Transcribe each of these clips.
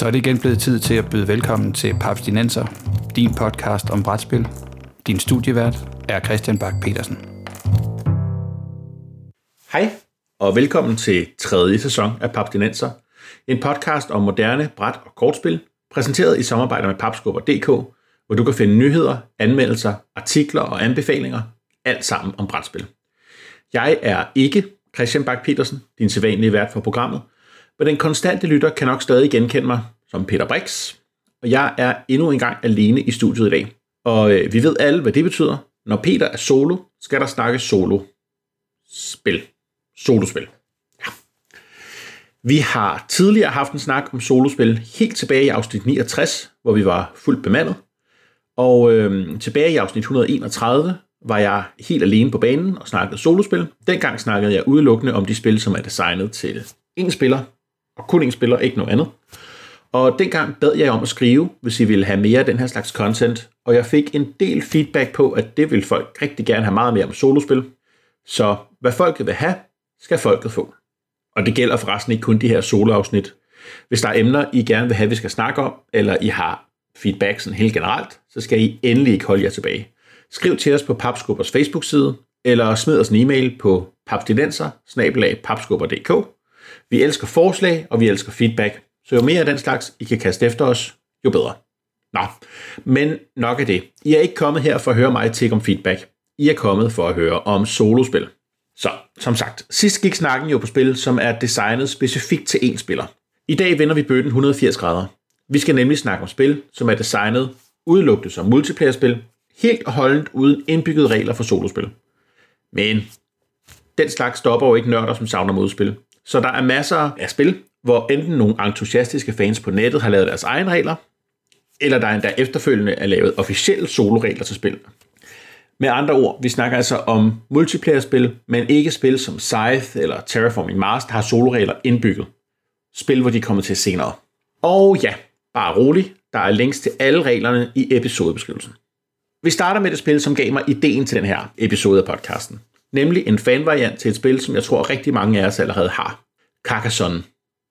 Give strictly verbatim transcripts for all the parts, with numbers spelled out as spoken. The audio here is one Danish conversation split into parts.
så er det igen blevet tid til at byde velkommen til Papstinenser, din podcast om brætspil. Din studievært er Christian Bak Petersen. Hej, og velkommen til tredje sæson af Papstinenser, en podcast om moderne bræt- og kortspil, præsenteret i samarbejde med papskubber punktum d k, hvor du kan finde nyheder, anmeldelser, artikler og anbefalinger, alt sammen om brætspil. Jeg er ikke Christian Bak Petersen, din sædvanlige vært for programmet, men den konstante lytter kan nok stadig genkende mig som Peter Brix, og jeg er endnu engang alene i studiet i dag. Og øh, vi ved alle, hvad det betyder. Når Peter er solo, skal der snakke solo-spil. Solospil. Ja. Vi har tidligere haft en snak om solospil helt tilbage i afsnit niogtres, hvor vi var fuldt bemandet. Og øh, tilbage i afsnit et hundrede og enogtredive var jeg helt alene på banen og snakkede solospil. Dengang snakkede jeg udelukkende om de spil, som er designet til én spiller, og kun én spiller, ikke noget andet. Og dengang bad jeg om at skrive, hvis I ville have mere af den her slags content, og jeg fik en del feedback på, at det ville folk rigtig gerne have meget mere om solospil. Så hvad folket vil have, skal folket få. Og det gælder forresten ikke kun de her soloafsnit. Hvis der er emner, I gerne vil have, vi skal snakke om, eller I har feedback sådan helt generelt, så skal I endelig ikke holde jer tilbage. Skriv til os på Papskubbers Facebook-side, eller smid os en e-mail på papstinenser snabel-a papskubber punktum d k. Vi elsker forslag, og vi elsker feedback. Så jo mere af den slags, I kan kaste efter os, jo bedre. Nå, men nok af det. I er ikke kommet her for at høre mig tække om feedback. I er kommet for at høre om solospil. Så, som sagt, sidst gik snakken jo på spil, som er designet specifikt til én spiller. I dag vender vi bøtten et hundrede og firs grader. Vi skal nemlig snakke om spil, som er designet udelukkende som multiplayer-spil, helt og holdent uden indbyggede regler for solospil. Men den slags stopper jo ikke nørder, som savner modspil. Så der er masser af spil, hvor enten nogle entusiastiske fans på nettet har lavet deres egne regler, eller der endda efterfølgende er lavet officielle soloregler til spil. Med andre ord, vi snakker altså om multiplayer-spil, men ikke spil som Scythe eller Terraforming Mars, der har soloregler indbygget. Spil, hvor de kommer til senere. Og ja, bare rolig, der er links til alle reglerne i episodebeskrivelsen. Vi starter med det spil, som gav mig ideen til den her episode af podcasten. Nemlig en fanvariant til et spil, som jeg tror rigtig mange af os allerede har. Carcassonne.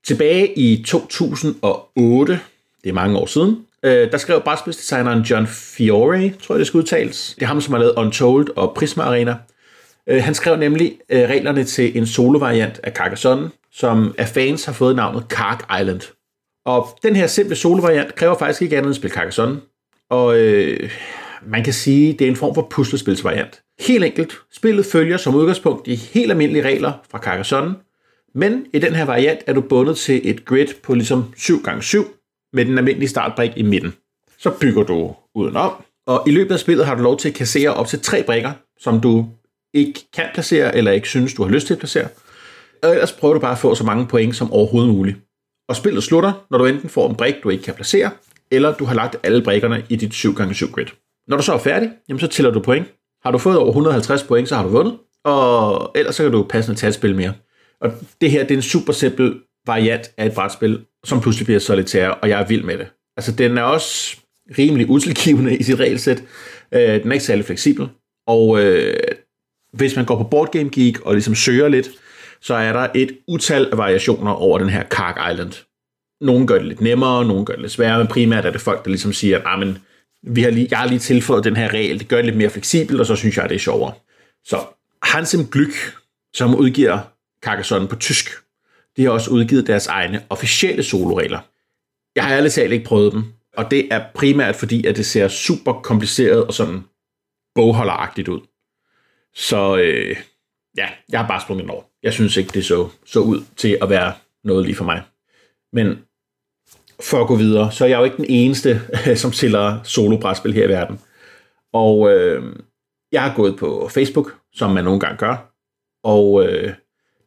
Tilbage i to tusind og otte, det er mange år siden, der skrev brætspilsdesigneren John Fiore, tror jeg det skal udtales. Det er ham, som har lavet Untold og Prisma Arena. Han skrev nemlig reglerne til en solovariant af Carcassonne, som af fans har fået navnet Carc Island. Og den her simple solovariant kræver faktisk ikke andet end at spille Carcassonne. Og øh, man kan sige, det er en form for puslespilsvariant. Helt enkelt, spillet følger som udgangspunkt de helt almindelige regler fra Carcassonne, men i den her variant er du bundet til et grid på ligesom syv gange syv med den almindelige startbrik i midten. Så bygger du udenom, og i løbet af spillet har du lov til at kassere op til tre brikker, som du ikke kan placere eller ikke synes, du har lyst til at placere. Og ellers prøver du bare at få så mange point som overhovedet muligt. Og spillet slutter, når du enten får en brik, du ikke kan placere, eller du har lagt alle brikkerne i dit syv gange syv grid. Når du så er færdig, jamen så tæller du point. Har du fået over et hundrede og halvtreds point, så har du vundet, og ellers så kan du passende tage et spil mere. Og det her, det er en super simpel variant af et brætspil, som pludselig bliver solitær, og jeg er vild med det. Altså, den er også rimelig utilgivende i sit regelsæt. Øh, den er ikke særlig fleksibel. Og øh, hvis man går på BoardGameGeek og ligesom søger lidt, så er der et utal af variationer over den her Carc Island. Nogle gør det lidt nemmere, nogle gør det lidt sværere, men primært er det folk, der ligesom siger, at men, vi har lige, jeg har lige tilføjet den her regel, det gør det lidt mere fleksibelt, og så synes jeg, det er sjovere. Så Hans im Glück, som udgiver Carcassonne på tysk. De har også udgivet deres egne officielle soloregler. Jeg har ærligt talt ikke prøvet dem, og det er primært fordi, at det ser super kompliceret og sådan bogholderagtigt ud. Så øh, ja, jeg har bare sprunget den over. Jeg synes ikke, det så, så ud til at være noget lige for mig. Men for at gå videre, så er jeg jo ikke den eneste, som sælger solobrætspil her i verden. Og øh, jeg har gået på Facebook, som man nogle gange gør, og øh,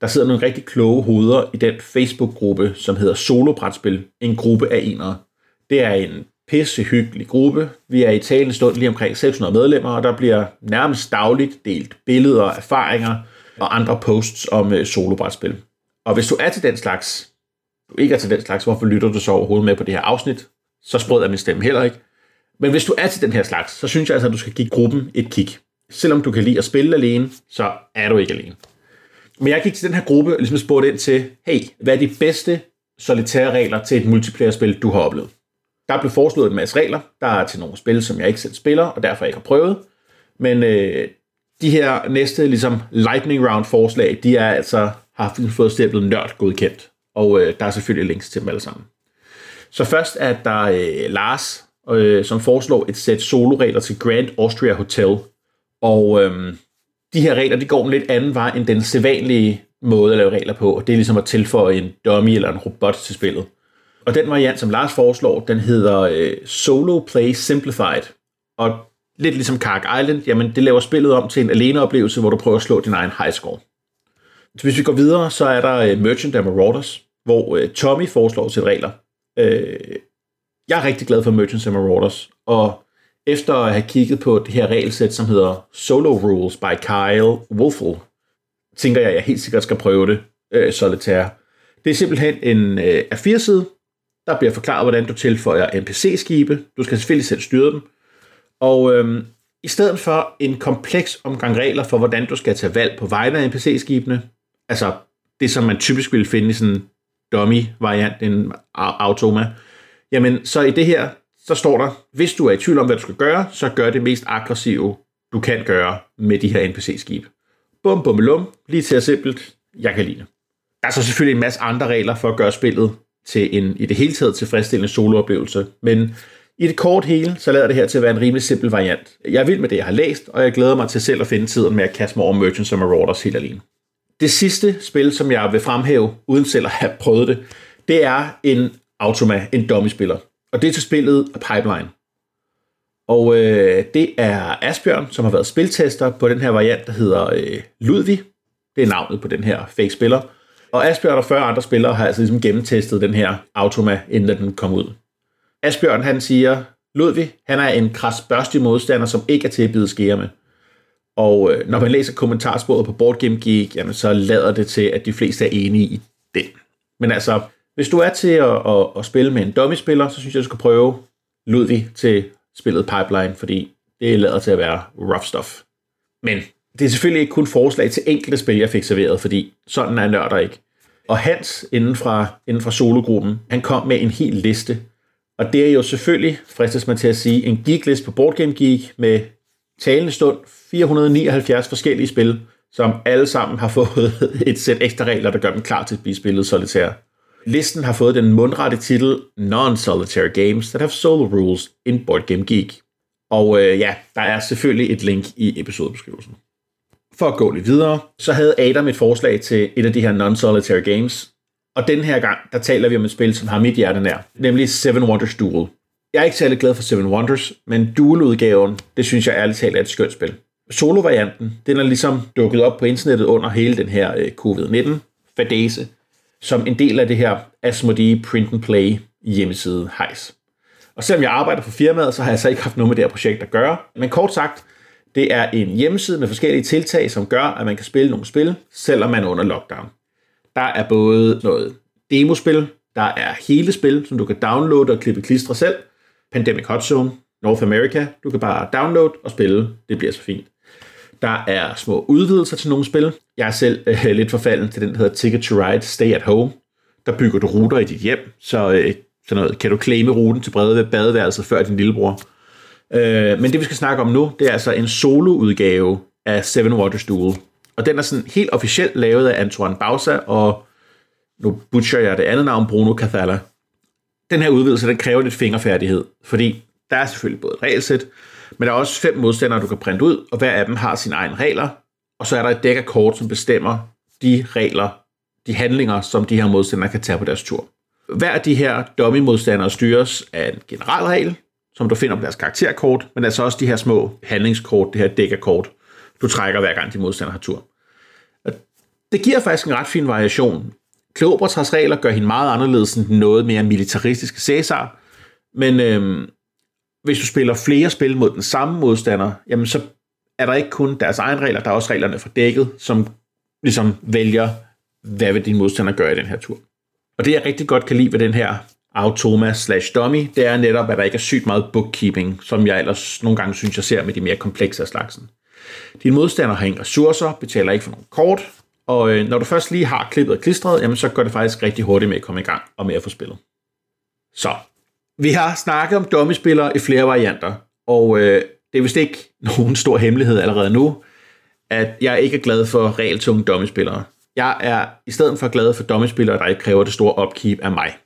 der sidder nogle rigtig kloge hoveder i den Facebook-gruppe, som hedder Solobrætspil, en gruppe af enere. Det er en pissehyggelig gruppe. Vi er i talende stund lige omkring seks hundrede medlemmer, og der bliver nærmest dagligt delt billeder, erfaringer og andre posts om solobrætspil. Og hvis du er til den slags, du ikke er til den slags, hvorfor lytter du så overhovedet med på det her afsnit? Så sprød er min stemme heller ikke. Men hvis du er til den her slags, så synes jeg altså, at du skal give gruppen et kig. Selvom du kan lide at spille alene, så er du ikke alene. Men jeg gik til den her gruppe og ligesom spurgte ind til, hey, hvad er de bedste solitære regler til et multiplayer-spil, du har oplevet. Der blev foreslået en masse regler. Der er til nogle spil, som jeg ikke selv spiller, og derfor ikke har prøvet. Men øh, de her næste ligesom lightning round forslag, de er altså, har fået stemplet nørd godkendt. Og øh, der er selvfølgelig links til dem alle sammen. Så først er der øh, Lars, øh, som foreslår et sæt soloregler til Grand Austria Hotel. Og øh, de her regler, de går en lidt anden vej end den sædvanlige måde at lave regler på. Det er ligesom at tilføje en dummy eller en robot til spillet. Og den variant, som Lars foreslår, den hedder øh, Solo Play Simplified. Og lidt ligesom Carc Island, jamen det laver spillet om til en aleneoplevelse, hvor du prøver at slå din egen highscore. Så hvis vi går videre, så er der øh, Merchant and Marauders, hvor øh, Tommy foreslår sine regler. Øh, jeg er rigtig glad for Merchant and Marauders, og efter at have kigget på det her regelsæt, som hedder Solo Rules by Kyle Wolfel, tænker jeg, at jeg helt sikkert skal prøve det øh, solitaire. Det er simpelthen en øh, A fire-side, der bliver forklaret, hvordan du tilføjer N P C-skibe. Du skal selvfølgelig selv styre dem. Og øhm, i stedet for en kompleks omgang regler for, hvordan du skal tage valg på vegne af N P C-skibene, altså det, som man typisk ville finde i sådan en dummy-variant, en automa, jamen så i det her, så står der, hvis du er i tvivl om, hvad du skal gøre, så gør det mest aggressive, du kan gøre med de her N P C-skibe. Bum, bum, lum, lige til at simpelt, jeg kan lide det. Der er så selvfølgelig en masse andre regler for at gøre spillet til en i det hele taget tilfredsstillende solooplevelse, men i det kort hele, så lader det her til at være en rimelig simpel variant. Jeg er vild med det, jeg har læst, og jeg glæder mig til selv at finde tiden med at kaste mig over Merchants and Marauders helt alene. Det sidste spil, som jeg vil fremhæve, uden selv at have prøvet det, det er en automa, en dummy-spiller. Og det er til spillet Pipeline. Og øh, det er Asbjørn, som har været spiltester på den her variant, der hedder øh, Ludvig. Det er navnet på den her fake spiller. Og Asbjørn og fyrre andre spillere har altså ligesom gennemtestet den her automa, inden den kom ud. Asbjørn, han siger, Ludvig, han er en krasbørstig modstander, som ikke er til at bide skære med. Og øh, når man læser kommentarsporet på BoardGameGeek, jamen så lader det til, at de fleste er enige i den. Men altså, hvis du er til at, at, at spille med en dummy-spiller, så synes jeg, du skal prøve Ludvig til spillet Pipeline, fordi det lader til at være rough stuff. Men det er selvfølgelig ikke kun forslag til enkelte spil, jeg fik serveret, fordi sådan er nørder ikke. Og Hans inden fra, inden fra sologruppen, han kom med en hel liste. Og det er jo selvfølgelig, fristes man til at sige, en geeklist på BoardGameGeek med talende stund fire hundrede og nioghalvfjerds forskellige spil, som alle sammen har fået et sæt ekstra regler, der gør dem klar til at blive spillet solitaire. Listen har fået den mundrette titel Non-Solitary Games That Have Solo Rules in BoardGameGeek. Og øh, ja, der er selvfølgelig et link i episodebeskrivelsen. For at gå lidt videre, så havde Adam et forslag til et af de her non-solitary games. Og den her gang, der taler vi om et spil, som har mit hjerte nær, nemlig Seven Wonders Duel. Jeg er ikke særlig glad for Seven Wonders, men Duel-udgaven, det synes jeg ærligt talt er et skønt spil. Solo-varianten, den er ligesom dukket op på internettet under hele den her øh, covid nitten-fadese, som en del af det her Asmodee Print and Play hjemmeside hejs. Og selvom jeg arbejder for firmaet, så har jeg så ikke haft noget med det her projekt at gøre. Men kort sagt, det er en hjemmeside med forskellige tiltag, som gør, at man kan spille nogle spil, selvom man er under lockdown. Der er både noget demospil, der er hele spil, som du kan downloade og klippe klistre selv. Pandemic Hot Zone, North America, du kan bare downloade og spille, det bliver så fint. Der er små udvidelser til nogle spil. Jeg er selv øh, lidt forfalden til den, der hedder Ticket to Ride, Stay at Home. Der bygger du ruter i dit hjem, så øh, sådan noget, kan du claime ruten til brede badeværelset før din lillebror. Øh, men det, vi skal snakke om nu, det er altså en soloudgave af Seven Wonders Duel. Og den er sådan helt officielt lavet af Antoine Bauza, og nu butcher jeg det andet navn, Bruno Cathala. Den her udvidelse, den kræver lidt fingerfærdighed, fordi der er selvfølgelig både et regelsæt, men der er også fem modstandere, du kan printe ud, og hver af dem har sine egne regler, og så er der et dæk af kort, som bestemmer de regler, de handlinger, som de her modstandere kan tage på deres tur. Hver af de her dummy-modstandere styres af en generalregel, som du finder på deres karakterkort, men altså også de her små handlingskort, det her dæk af kort, du trækker hver gang de modstandere har tur. Og det giver faktisk en ret fin variation. Kleopatras regler gør hende meget anderledes end noget mere militaristiske Caesar, men øhm, hvis du spiller flere spil mod den samme modstander, jamen så er der ikke kun deres egen regler, der er også reglerne for dækket, som ligesom vælger, hvad vil din modstander gøre i den her tur. Og det jeg rigtig godt kan lide ved den her automa slash dummy, det er netop, at der ikke er sygt meget bookkeeping, som jeg ellers nogle gange synes, jeg ser med de mere komplekse af slagsen. Din modstander har ingen ressourcer, betaler ikke for nogle kort, Og øh, når du først lige har klippet og klistret, jamen, så går det faktisk rigtig hurtigt med at komme i gang og med at få spillet. Så, vi har snakket om dummespillere i flere varianter, og øh, det er vist ikke nogen stor hemmelighed allerede nu, at jeg ikke er glad for regeltunge dummespillere. Jeg er i stedet for glad for dummespillere, der ikke kræver det store opkeep af mig.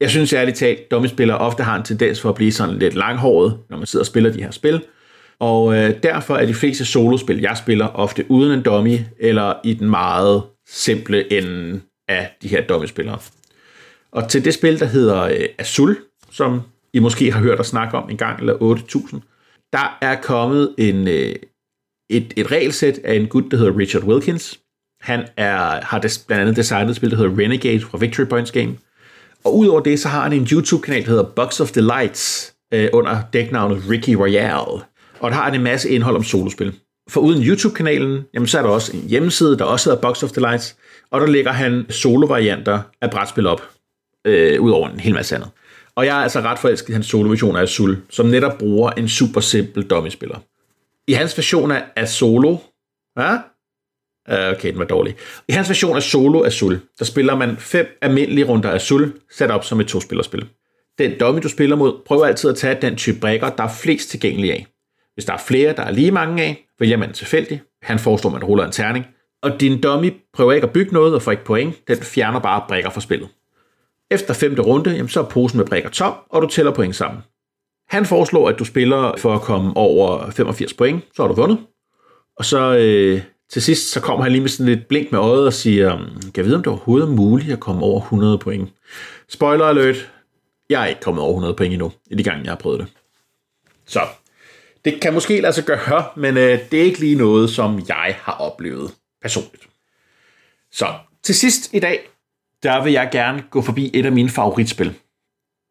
Jeg synes ærligt talt, at dummespillere ofte har en tendens for at blive sådan lidt langhåret, når man sidder og spiller de her spil, og øh, derfor er de fleste solospil, jeg spiller, ofte uden en dummy, eller i den meget simple ende af de her dummespillere. Og til det spil, der hedder øh, Azul, som I måske har hørt os snakke om en gang, eller otte tusind, der er kommet en, øh, et, et regelsæt af en gut, der hedder Richard Wilkins. Han er, har des, blandt andet designet et spil, der hedder Renegade fra Victory Point Game. Og udover det, så har han en YouTube-kanal, der hedder Box of De Lights, øh, under dæknavnet Ricky Royale. Og der har han en masse indhold om solospil. For uden YouTube-kanalen, jamen, så er der også en hjemmeside, der også hedder Box of The Lights, og der lægger han solovarianter af brætspil op, øh, ud over en hel masse andet. Og jeg er altså ret forelsket i hans soloversion af Azul, som netop bruger en super simpel dummyspiller. I hans version af Solo... Ja? Okay, den var dårlig. I hans version af Solo Azul, der spiller man fem almindelige runder af Azul, sat op som et to-spillerspil. Den dummy, du spiller mod, prøver altid at tage den type brækker, der er flest tilgængelige af. Hvis der er flere, der er lige mange af, vælger man tilfældigt. Han foreslår, man ruller en terning. Og din dummy prøver ikke at bygge noget og får ikke point. Den fjerner bare brikker fra spillet. Efter femte runde, jamen, så er posen med brikker tom, og du tæller point sammen. Han foreslår, at du spiller for at komme over femogfirs point. Så har du vundet. Og så øh, til sidst, så kommer han lige med sådan lidt blink med øjet og siger, kan jeg vide, om det overhovedet er muligt at komme over hundrede point? Spoiler alert, jeg er ikke kommet over hundrede point endnu, i de gange, jeg har prøvet det. Så... Det kan måske lade sig gøre, men øh, det er ikke lige noget, som jeg har oplevet personligt. Så til sidst i dag, der vil jeg gerne gå forbi et af mine favoritspil.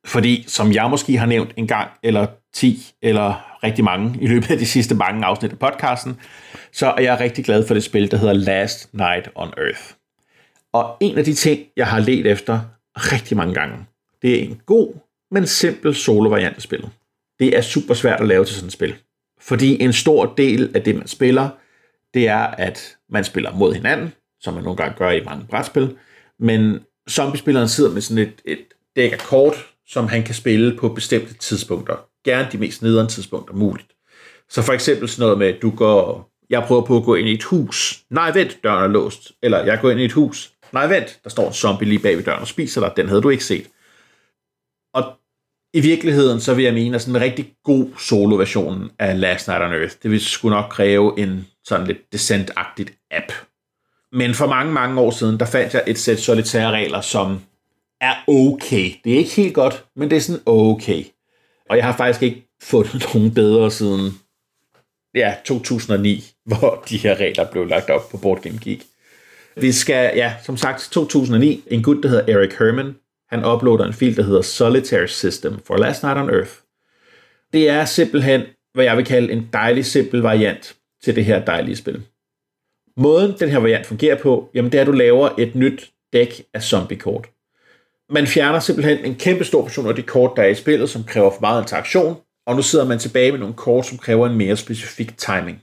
Fordi som jeg måske har nævnt en gang, eller ti, eller rigtig mange, i løbet af de sidste mange afsnit af podcasten, så er jeg rigtig glad for det spil, der hedder Last Night on Earth. Og en af de ting, jeg har let efter rigtig mange gange, det er en god, men simpel solo-variant af spillet. Det er super svært at lave til sådan et spil. Fordi en stor del af det, man spiller, det er, at man spiller mod hinanden, som man nogle gange gør i mange brætspil. Men zombiespilleren sidder med sådan et, et dæk af kort, som han kan spille på bestemte tidspunkter. Gerne de mest nederen tidspunkter muligt. Så for eksempel sådan noget med, at du går, jeg prøver på at gå ind i et hus. Nej, vent, døren er låst. Eller jeg går ind i et hus. Nej, vent, der står en zombie lige bag ved døren og spiser dig. Den havde du ikke set. Og i virkeligheden, så vil jeg mene, at sådan en rigtig god solo-version af Last Night on Earth, det vil sgu nok kræve en sådan lidt decent-agtigt app. Men for mange, mange år siden, der fandt jeg et sæt solitære regler, som er okay. Det er ikke helt godt, men det er sådan okay. Og jeg har faktisk ikke fundet nogen bedre siden ja, to tusind og ni, hvor de her regler blev lagt op på BoardGameGeek. Vi skal, ja, som sagt, to tusind og ni, en gut, der hedder Eric Herman, han uploader en fil, der hedder Solitary System for Last Night on Earth. Det er simpelthen, hvad jeg vil kalde en dejlig, simpel variant til det her dejlige spil. Måden, den her variant fungerer på, jamen det er, at du laver et nyt dæk af zombie-kort. Man fjerner simpelthen en kæmpe stor portion af de kort, der er i spillet, som kræver for meget interaktion, og nu sidder man tilbage med nogle kort, som kræver en mere specifik timing.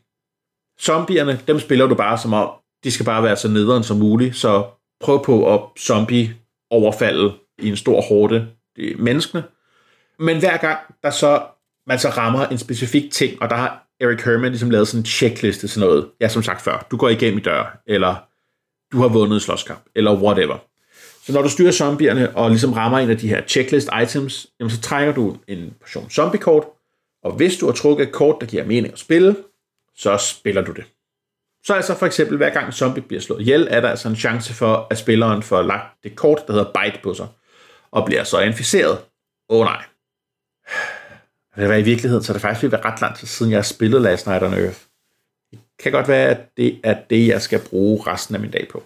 Zombierne, dem spiller du bare som om, de skal bare være så nederen som muligt, så prøv på at zombie-overfalde i en stor horde menneskene. Men hver gang, der så, man så rammer en specifik ting, og der har Eric Herman ligesom lavet sådan en checkliste sådan noget. Ja, som sagt før, du går igennem i dør, eller du har vundet slåskamp, eller whatever. Så når du styrer zombierne og ligesom rammer en af de her checklist items, jamen så trækker du en portion zombiekort, og hvis du har trukket et kort, der giver mening at spille, så spiller du det. Så altså for eksempel, hver gang en zombie bliver slået ihjel, er der altså en chance for, at spilleren får lagt det kort, der hedder bite på sig, og bliver så inficeret. Åh oh, nej. Det var i virkeligheden, så det faktisk vil være ret lang tid siden, jeg har spillet Last Night on Earth. Det kan godt være, at det er det, jeg skal bruge resten af min dag på.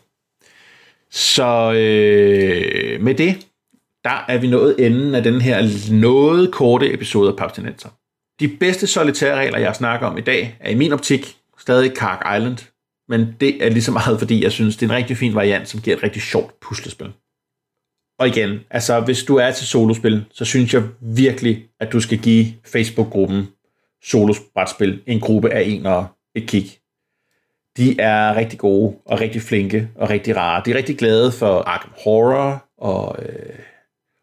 Så øh, med det, der er vi nået enden af den her noget korte episode af Papstinenser. De bedste solitære regler, jeg snakker om i dag, er i min optik stadig Carc Island, men det er lige så meget, fordi jeg synes, det er en rigtig fin variant, som giver et rigtig sjovt puslespil. Og igen, altså hvis du er til solospil, så synes jeg virkelig, at du skal give Facebook-gruppen Solobrætspil en gruppe af enere et kig. de er rigtig gode og rigtig flinke og rigtig rare. De er rigtig glade for Arkham Horror og øh,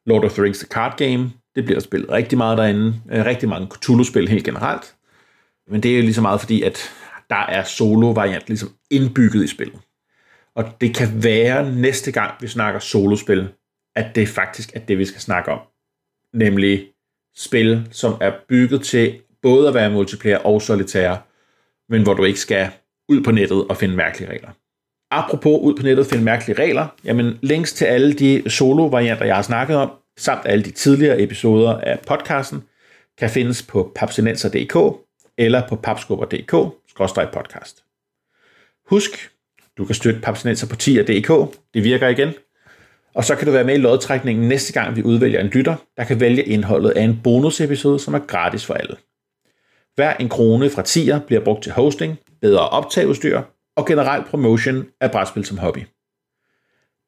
Lord of the Rings The Card Game. Det bliver spillet rigtig meget derinde. Rigtig mange Cthulhu-spil helt generelt. Men det er jo lige så meget fordi, at der er solo-variant ligesom indbygget i spillet. Og det kan være næste gang, vi snakker solospil, at det faktisk er det, vi skal snakke om. Nemlig spil, som er bygget til både at være multiplayer og solitaire, men hvor du ikke skal ud på nettet og finde mærkelige regler. Apropos ud på nettet og finde mærkelige regler, jamen links til alle de solo-varianter, jeg har snakket om, samt alle de tidligere episoder af podcasten, kan findes på papstinenser punktum d k eller på papskubber punktum d k skråstreg podcast. Husk, du kan støtte Papstinenser på ti punktum d k, det virker igen, og så kan du være med i lodtrækningen næste gang, vi udvælger en lytter, der kan vælge indholdet af en bonusepisode, som er gratis for alle. Hver en krone fra tier bliver brugt til hosting, bedre optageudstyr og generelt promotion af brætspil som hobby.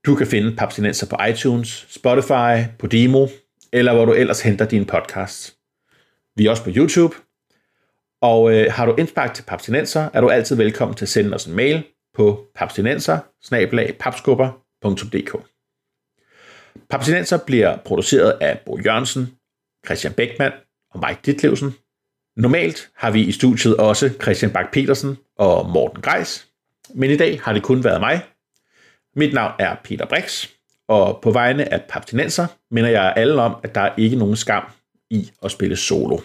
Du kan finde Papstinenser på iTunes, Spotify, Podimo eller hvor du ellers henter dine podcasts. Vi er også på YouTube, og øh, har du indspark til Papstinenser, er du altid velkommen til at sende os en mail på papstinenser snabel-a papskubber punktum d k. Papstinenser bliver produceret af Bo Jørgensen, Christian Bækman og Mike Ditlevsen. Normalt har vi i studiet også Christian Bak Petersen og Morten Greis, men i dag har det kun været mig. Mit navn er Peter Brix, og på vegne af Papstinenser minder jeg alle om, at der er ikke nogen skam i at spille solo.